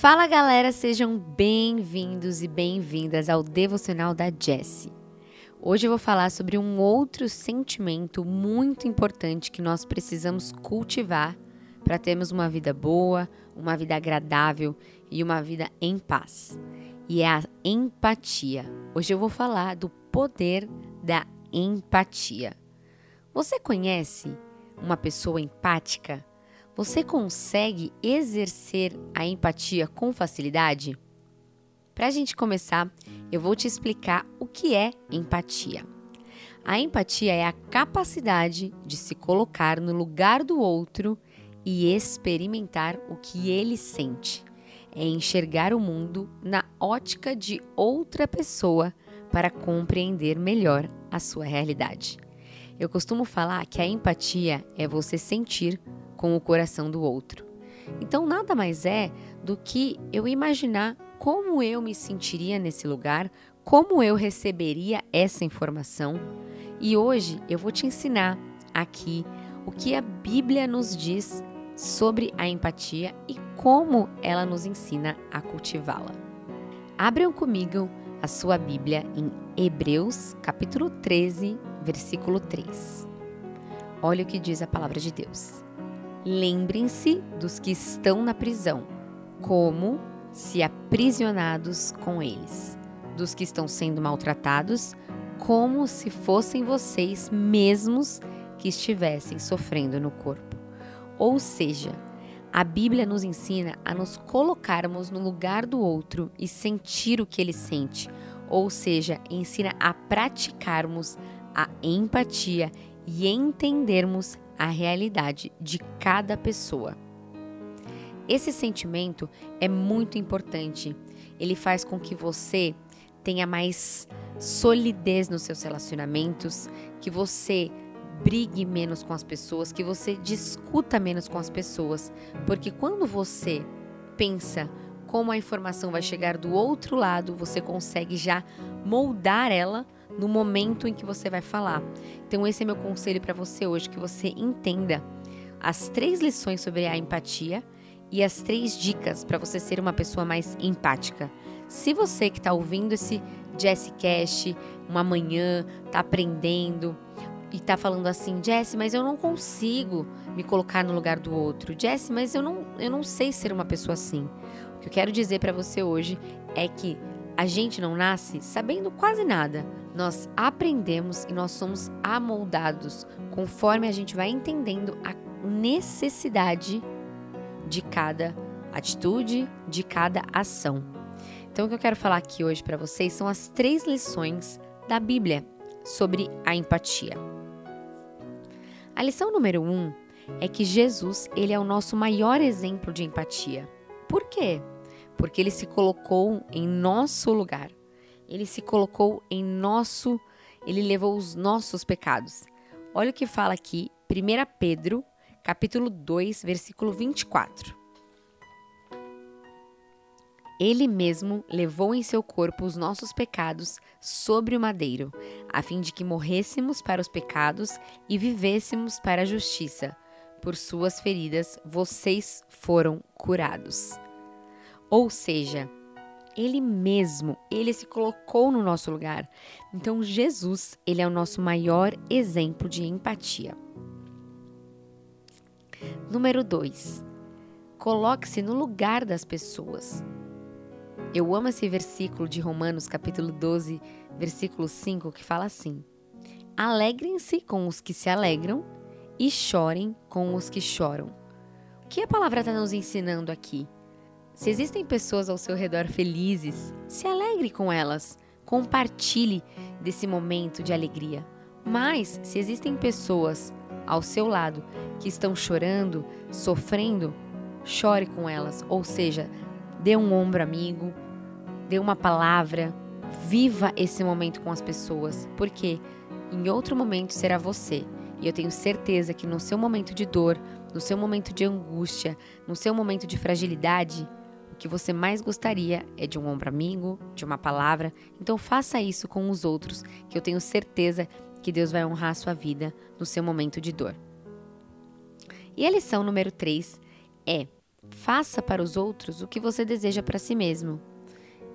Fala galera, sejam bem-vindos e bem-vindas ao Devocional da Djessi. Hoje eu vou falar sobre um outro sentimento muito importante que nós precisamos cultivar para termos uma vida boa, uma vida agradável e uma vida em paz. E é a empatia. Hoje eu vou falar do poder da empatia. Você conhece uma pessoa empática? Você consegue exercer a empatia com facilidade? Para a gente começar, eu vou te explicar o que é empatia. A empatia é a capacidade de se colocar no lugar do outro e experimentar o que ele sente. É enxergar o mundo na ótica de outra pessoa para compreender melhor a sua realidade. Eu costumo falar que a empatia é você sentir com o coração do outro. Então, nada mais é do que eu imaginar como eu me sentiria nesse lugar, como eu receberia essa informação. E hoje eu vou te ensinar aqui o que a Bíblia nos diz sobre a empatia e como ela nos ensina a cultivá-la. Abram comigo a sua Bíblia em Hebreus, capítulo 13, versículo 3. Olha o que diz a palavra de Deus. Lembrem-se dos que estão na prisão, como se aprisionados com eles. Dos que estão sendo maltratados, como se fossem vocês mesmos que estivessem sofrendo no corpo. Ou seja, a Bíblia nos ensina a nos colocarmos no lugar do outro e sentir o que ele sente. Ou seja, ensina a praticarmos a empatia e entendermos a realidade de cada pessoa. Esse sentimento é muito importante. Ele faz com que você tenha mais solidez nos seus relacionamentos, que você brigue menos com as pessoas, que você discuta menos com as pessoas, porque quando você pensa como a informação vai chegar do outro lado, você consegue já moldar ela no momento em que você vai falar. Então esse é meu conselho para você hoje, que você entenda as 3 lições sobre a empatia e as 3 dicas para você ser uma pessoa mais empática. Se você que está ouvindo esse DjessiCast uma manhã, está aprendendo e está falando assim, Djessi, mas eu não consigo me colocar no lugar do outro. Djessi, mas eu não sei ser uma pessoa assim. O que eu quero dizer para você hoje é que a gente não nasce sabendo quase nada. Nós aprendemos e nós somos amoldados conforme a gente vai entendendo a necessidade de cada atitude, de cada ação. Então, o que eu quero falar aqui hoje para vocês são as 3 lições da Bíblia sobre a empatia. A lição número 1 é que Jesus, ele é o nosso maior exemplo de empatia. Por quê? Porque ele se colocou em nosso lugar. Ele se colocou em nosso... Ele levou os nossos pecados. Olha o que fala aqui, 1 Pedro, capítulo 2, versículo 24. Ele mesmo levou em seu corpo os nossos pecados sobre o madeiro, a fim de que morrêssemos para os pecados e vivêssemos para a justiça. Por suas feridas, vocês foram curados. Ou seja, ele mesmo, ele se colocou no nosso lugar. Então, Jesus, ele é o nosso maior exemplo de empatia. Número 2. Coloque-se no lugar das pessoas. Eu amo esse versículo de Romanos, capítulo 12, versículo 5, que fala assim. Alegrem-se com os que se alegram e chorem com os que choram. O que a palavra está nos ensinando aqui? Se existem pessoas ao seu redor felizes, se alegre com elas, compartilhe desse momento de alegria. Mas, se existem pessoas ao seu lado que estão chorando, sofrendo, chore com elas. Ou seja, dê um ombro amigo, dê uma palavra, viva esse momento com as pessoas, porque em outro momento será você. E eu tenho certeza que no seu momento de dor, no seu momento de angústia, no seu momento de fragilidade, o que você mais gostaria é de um ombro amigo, de uma palavra. Então faça isso com os outros, que eu tenho certeza que Deus vai honrar a sua vida no seu momento de dor. E a lição número 3 é Faça para os outros o que você deseja para si mesmo.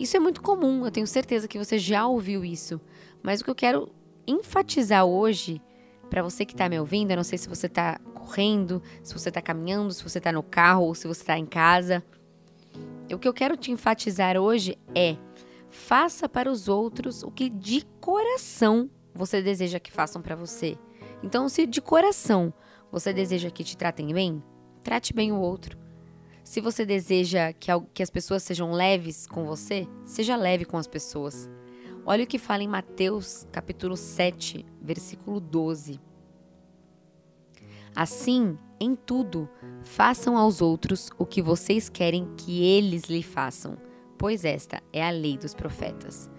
Isso é muito comum, eu tenho certeza que você já ouviu isso. Mas o que eu quero enfatizar hoje, para você que está me ouvindo, eu não sei se você está correndo, se você está caminhando, se você está no carro ou se você está em casa. O que eu quero te enfatizar hoje é: faça para os outros o que de coração você deseja que façam para você. Então, se de coração você deseja que te tratem bem, trate bem o outro. Se você deseja que as pessoas sejam leves com você, seja leve com as pessoas. Olha o que fala em Mateus, capítulo 7, versículo 12. Assim, em tudo, façam aos outros o que vocês querem que eles lhe façam, pois esta é a lei dos profetas.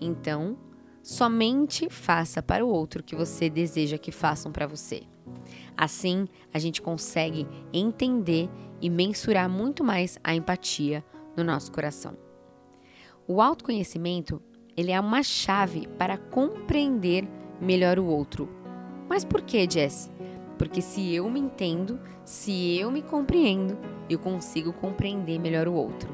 Então, somente faça para o outro o que você deseja que façam para você. Assim, a gente consegue entender e mensurar muito mais a empatia no nosso coração. O autoconhecimento, ele é uma chave para compreender melhor o outro. Mas por que, Jess? Porque se eu me entendo, se eu me compreendo, eu consigo compreender melhor o outro.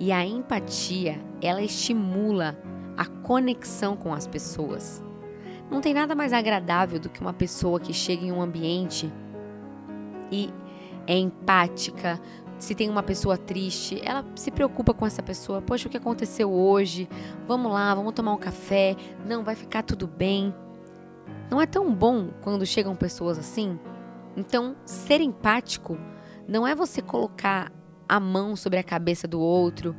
E a empatia, ela estimula a conexão com as pessoas. Não tem nada mais agradável do que uma pessoa que chega em um ambiente e é empática. Se tem uma pessoa triste, ela se preocupa com essa pessoa. Poxa, o que aconteceu hoje? Vamos lá, vamos tomar um café. Não, vai ficar tudo bem. Não é tão bom quando chegam pessoas assim? Então, ser empático não é você colocar a mão sobre a cabeça do outro,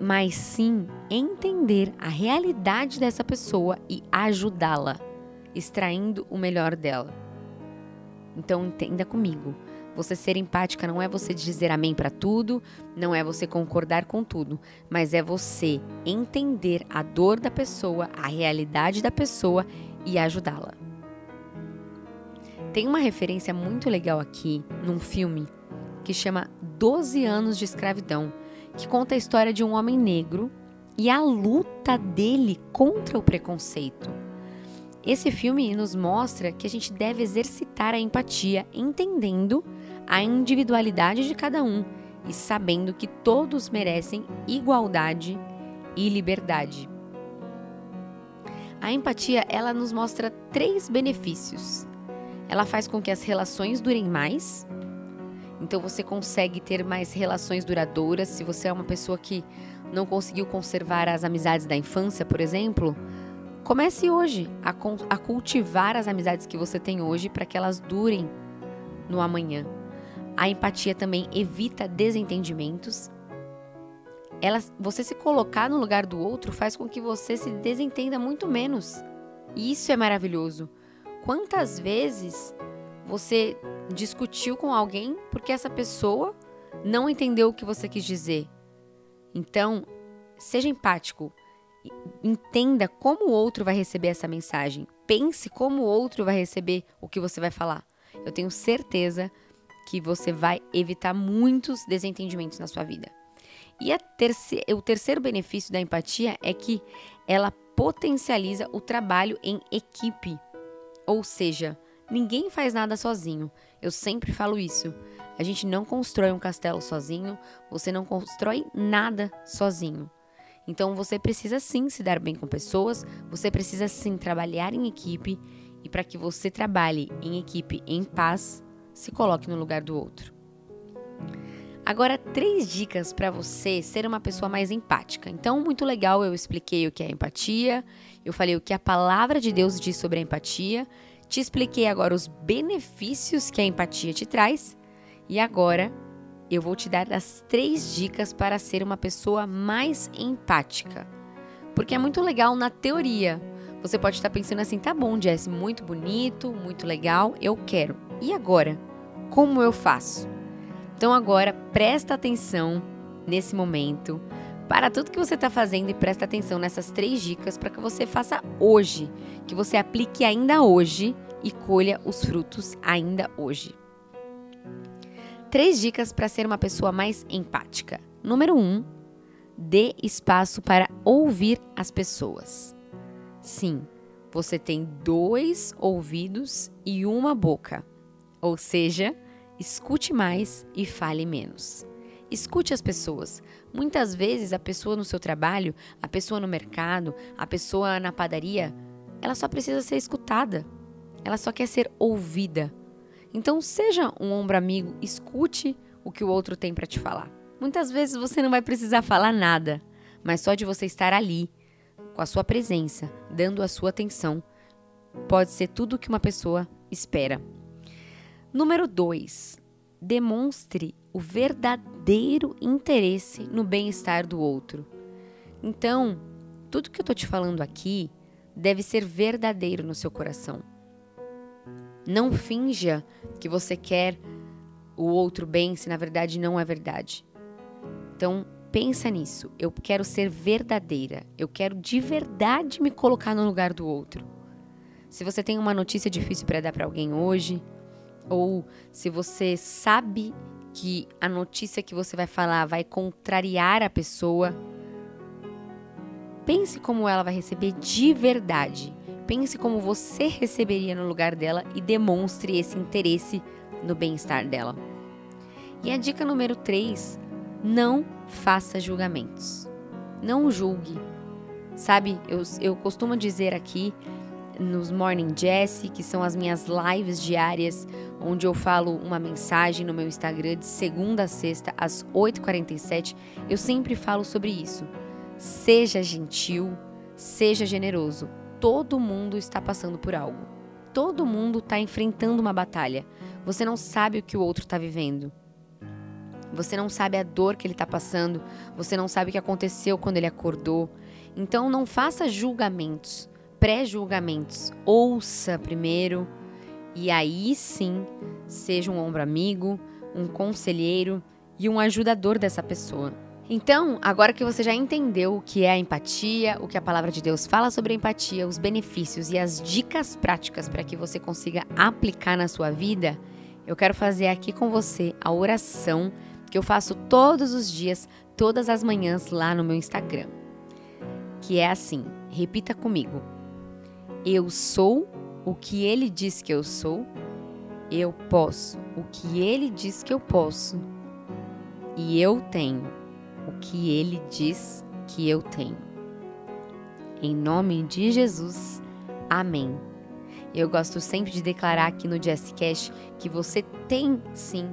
mas sim entender a realidade dessa pessoa e ajudá-la, extraindo o melhor dela. Então, entenda comigo. Você ser empática não é você dizer amém para tudo, não é você concordar com tudo, mas é você entender a dor da pessoa, a realidade da pessoa e ajudá-la. Tem uma referência muito legal aqui, num filme, que chama 12 Anos de Escravidão, que conta a história de um homem negro e a luta dele contra o preconceito. Esse filme nos mostra que a gente deve exercitar a empatia, entendendo a individualidade de cada um e sabendo que todos merecem igualdade e liberdade. A empatia, ela nos mostra 3 benefícios. Ela faz com que as relações durem mais. Então você consegue ter mais relações duradouras. Se você é uma pessoa que não conseguiu conservar as amizades da infância, por exemplo, comece hoje a cultivar as amizades que você tem hoje para que elas durem no amanhã. A empatia também evita desentendimentos. Você se colocar no lugar do outro faz com que você se desentenda muito menos. E isso é maravilhoso. Quantas vezes você discutiu com alguém porque essa pessoa não entendeu o que você quis dizer? Então, seja empático. Entenda como o outro vai receber essa mensagem. Pense como o outro vai receber o que você vai falar. Eu tenho certeza que você vai evitar muitos desentendimentos na sua vida. E o terceiro benefício da empatia é que ela potencializa o trabalho em equipe. Ou seja, ninguém faz nada sozinho. Eu sempre falo isso. A gente não constrói um castelo sozinho. Você não constrói nada sozinho. Então você precisa sim se dar bem com pessoas, você precisa sim trabalhar em equipe, e para que você trabalhe em equipe em paz, se coloque no lugar do outro. Agora, 3 dicas para você ser uma pessoa mais empática. Então, muito legal, eu expliquei o que é empatia, eu falei o que a palavra de Deus diz sobre a empatia, te expliquei agora os benefícios que a empatia te traz, e agora eu vou te dar as 3 dicas para ser uma pessoa mais empática. Porque é muito legal na teoria. Você pode estar pensando assim, tá bom, Jess, muito bonito, muito legal, eu quero. E agora? Como eu faço? Então agora, presta atenção nesse momento. Para tudo que você está fazendo e presta atenção nessas 3 dicas para que você faça hoje. Que você aplique ainda hoje e colha os frutos ainda hoje. 3 dicas para ser uma pessoa mais empática. Número 1, dê espaço para ouvir as pessoas. Sim, você tem 2 ouvidos e 1 boca. Ou seja, Escute mais e fale menos. Escute as pessoas. Muitas vezes a pessoa no seu trabalho, a pessoa no mercado, a pessoa na padaria, ela só precisa ser escutada. Ela só quer ser ouvida. Então seja um ombro amigo, escute o que o outro tem para te falar. Muitas vezes você não vai precisar falar nada, mas só de você estar ali, com a sua presença, dando a sua atenção, pode ser tudo o que uma pessoa espera. Número 2, demonstre o verdadeiro interesse no bem-estar do outro. Então, tudo que eu estou te falando aqui deve ser verdadeiro no seu coração. Não finja que você quer o outro bem se na verdade não é verdade. Então, pensa nisso. Eu quero ser verdadeira. Eu quero de verdade me colocar no lugar do outro. Se você tem uma notícia difícil para dar para alguém hoje, ou se você sabe que a notícia que você vai falar vai contrariar a pessoa, pense como ela vai receber de verdade. Pense como você receberia no lugar dela e demonstre esse interesse no bem-estar dela. E a dica número 3, não faça julgamentos. Não julgue. Sabe, eu costumo dizer aqui nos Morning Djessi, que são as minhas lives diárias, onde eu falo uma mensagem no meu Instagram de segunda a sexta, às 8h47, eu sempre falo sobre isso. Seja gentil, seja generoso. Todo mundo está passando por algo. Todo mundo está enfrentando uma batalha. Você não sabe o que o outro está vivendo. Você não sabe a dor que ele está passando. Você não sabe o que aconteceu quando ele acordou. Então não faça julgamentos, pré-julgamentos. Ouça primeiro. E aí sim, seja um ombro amigo, um conselheiro e um ajudador dessa pessoa. Então, agora que você já entendeu o que é a empatia, o que a palavra de Deus fala sobre a empatia, os benefícios e as dicas práticas para que você consiga aplicar na sua vida, eu quero fazer aqui com você a oração que eu faço todos os dias, todas as manhãs lá no meu Instagram. Que é assim, repita comigo. Eu sou o que ele diz que eu sou. Eu posso o que ele diz que eu posso. E eu tenho o que ele diz que eu tenho. Em nome de Jesus, amém. Eu gosto sempre de declarar aqui no DevoCast que você tem sim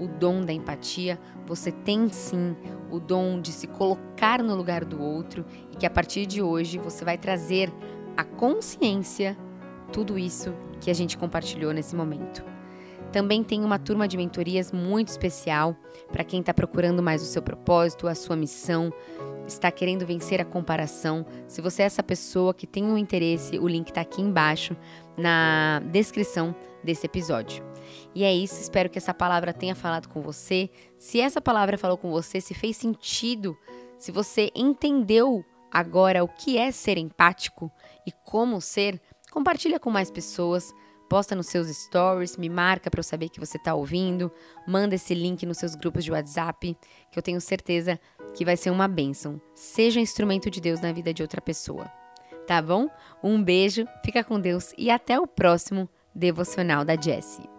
o dom da empatia, você tem sim o dom de se colocar no lugar do outro e que a partir de hoje você vai trazer à consciência tudo isso que a gente compartilhou nesse momento. Também tem uma turma de mentorias muito especial para quem está procurando mais o seu propósito, a sua missão, está querendo vencer a comparação. Se você é essa pessoa que tem um interesse, o link está aqui embaixo na descrição desse episódio. E é isso, espero que essa palavra tenha falado com você. Se essa palavra falou com você, se fez sentido, se você entendeu agora o que é ser empático e como ser, compartilha com mais pessoas. Posta nos seus stories, me marca para eu saber que você está ouvindo, manda esse link nos seus grupos de WhatsApp, que eu tenho certeza que vai ser uma bênção. Seja um instrumento de Deus na vida de outra pessoa. Tá bom? Um beijo, fica com Deus e até o próximo Devocional da Djessi.